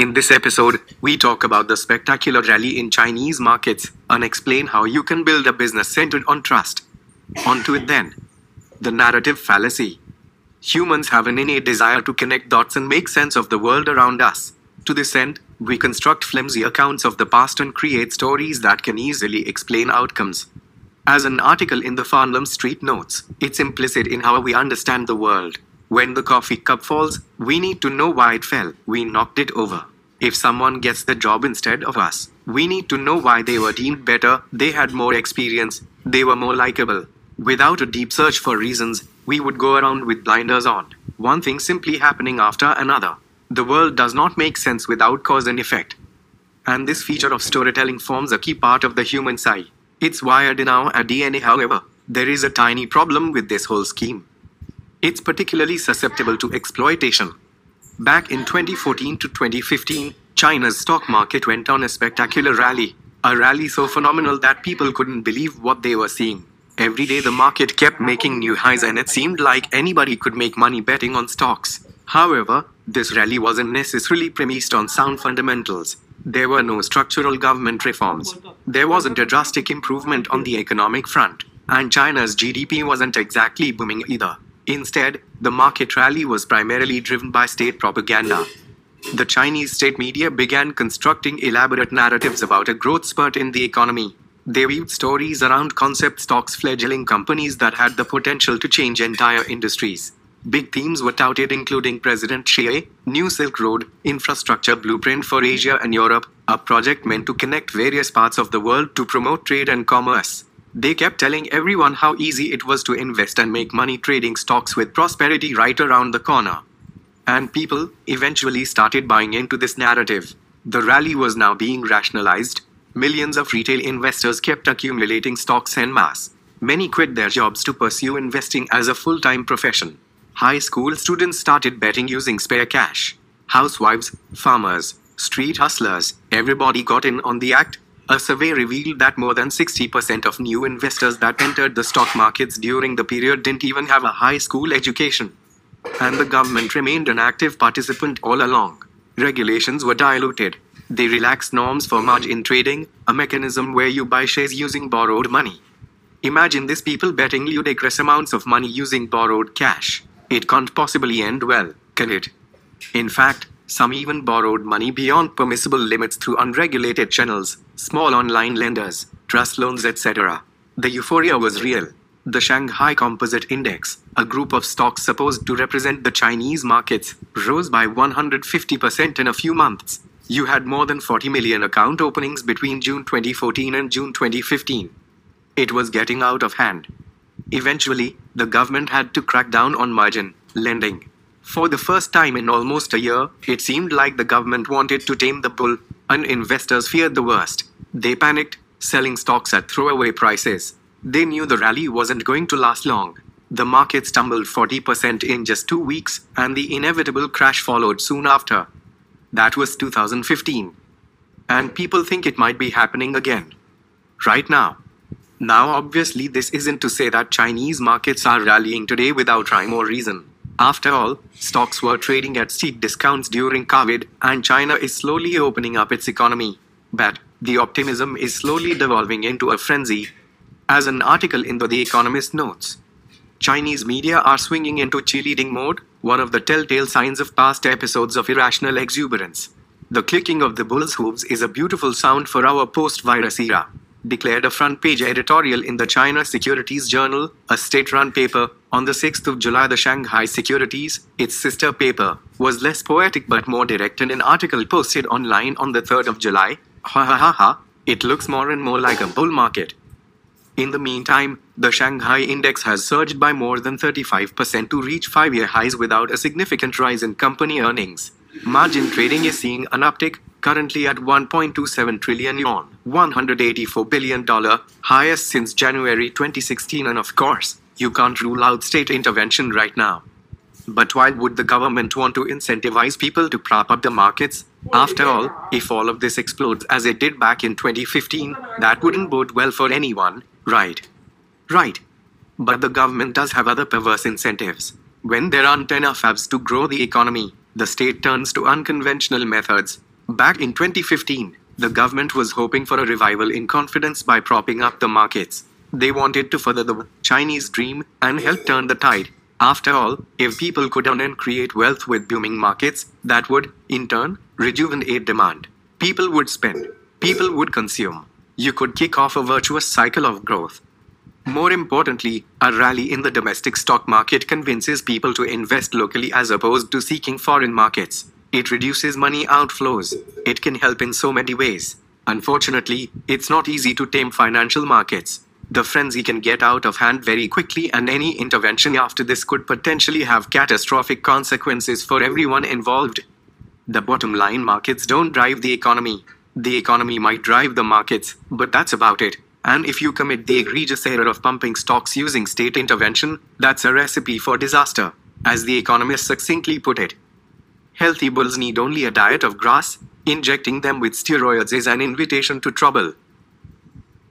In this episode, we talk about the spectacular rally in Chinese markets and explain how you can build a business centered on trust. Onto it then. The narrative fallacy. Humans have an innate desire to connect dots and make sense of the world around us. To this end, we construct flimsy accounts of the past and create stories that can easily explain outcomes. As an article in the Farnam Street notes, it's implicit in how we understand the world. When the coffee cup falls, we need to know why it fell. We knocked it over. If someone gets the job instead of us, we need to know why they were deemed better, they had more experience, they were more likable. Without a deep search for reasons, we would go around with blinders on, one thing simply happening after another. The world does not make sense without cause and effect. And this feature of storytelling forms a key part of the human psyche. It's wired in our DNA. However, there is a tiny problem with this whole scheme. It's particularly susceptible to exploitation. Back in 2014 to 2015, China's stock market went on a spectacular rally. A rally so phenomenal that people couldn't believe what they were seeing. Every day the market kept making new highs and it seemed like anybody could make money betting on stocks. However, this rally wasn't necessarily premised on sound fundamentals. There were no structural government reforms. There wasn't a drastic improvement on the economic front. And China's GDP wasn't exactly booming either. Instead, the market rally was primarily driven by state propaganda. The Chinese state media began constructing elaborate narratives about a growth spurt in the economy. They weaved stories around concept stocks, fledgling companies that had the potential to change entire industries. Big themes were touted including President Xi, New Silk Road, infrastructure blueprint for Asia and Europe, a project meant to connect various parts of the world to promote trade and commerce. They kept telling everyone how easy it was to invest and make money trading stocks with prosperity right around the corner. And people eventually started buying into this narrative. The rally was now being rationalized. Millions of retail investors kept accumulating stocks en masse. Many quit their jobs to pursue investing as a full-time profession. High school students started betting using spare cash. Housewives, farmers, street hustlers, everybody got in on the act. A survey revealed that more than 60% of new investors that entered the stock markets during the period didn't even have a high school education. And the government remained an active participant all along. Regulations were diluted. They relaxed norms for margin trading, a mechanism where you buy shares using borrowed money. Imagine this, people betting ludicrous amounts of money using borrowed cash. It can't possibly end well, can it? In fact, some even borrowed money beyond permissible limits through unregulated channels, small online lenders, trust loans, etc. The euphoria was real. The Shanghai Composite Index, a group of stocks supposed to represent the Chinese markets, rose by 150% in a few months. You had more than 40 million account openings between June 2014 and June 2015. It was getting out of hand. Eventually, the government had to crack down on margin lending. For the first time in almost a year, it seemed like the government wanted to tame the bull, and investors feared the worst. They panicked, selling stocks at throwaway prices. They knew the rally wasn't going to last long. The market tumbled 40% in just 2 weeks, and the inevitable crash followed soon after. That was 2015. And people think it might be happening again. Right now. Now obviously this isn't to say that Chinese markets are rallying today without rhyme or reason. After all, stocks were trading at steep discounts during COVID, and China is slowly opening up its economy. But the optimism is slowly devolving into a frenzy. As an article in The Economist notes, Chinese media are swinging into cheerleading mode, one of the telltale signs of past episodes of irrational exuberance. The clicking of the bull's hooves is a beautiful sound for our post-virus era, declared a front-page editorial in the China Securities Journal, a state-run paper. On the 6th of July, the Shanghai Securities, its sister paper, was less poetic but more direct in an article posted online on the 3rd of July. Ha ha ha ha, it looks more and more like a bull market. In the meantime, the Shanghai index has surged by more than 35% to reach 5-year highs without a significant rise in company earnings. Margin trading is seeing an uptick, currently at 1.27 trillion yuan, $184 billion, highest since January 2016, and of course, you can't rule out state intervention right now. But why would the government want to incentivize people to prop up the markets? After all, if all of this explodes as it did back in 2015, that wouldn't bode well for anyone, right? Right. But the government does have other perverse incentives. When there aren't enough fabs to grow the economy, the state turns to unconventional methods. Back in 2015, the government was hoping for a revival in confidence by propping up the markets. They wanted to further the Chinese dream and help turn the tide. After all, if people could earn and create wealth with booming markets, that would, in turn, rejuvenate demand. People would spend. People would consume. You could kick off a virtuous cycle of growth. More importantly, a rally in the domestic stock market convinces people to invest locally as opposed to seeking foreign markets. It reduces money outflows. It can help in so many ways. Unfortunately, it's not easy to tame financial markets. The frenzy can get out of hand very quickly, and any intervention after this could potentially have catastrophic consequences for everyone involved. The bottom line: markets don't drive the economy. The economy might drive the markets, but that's about it. And if you commit the egregious error of pumping stocks using state intervention, that's a recipe for disaster. As The Economist succinctly put it, healthy bulls need only a diet of grass. Injecting them with steroids is an invitation to trouble.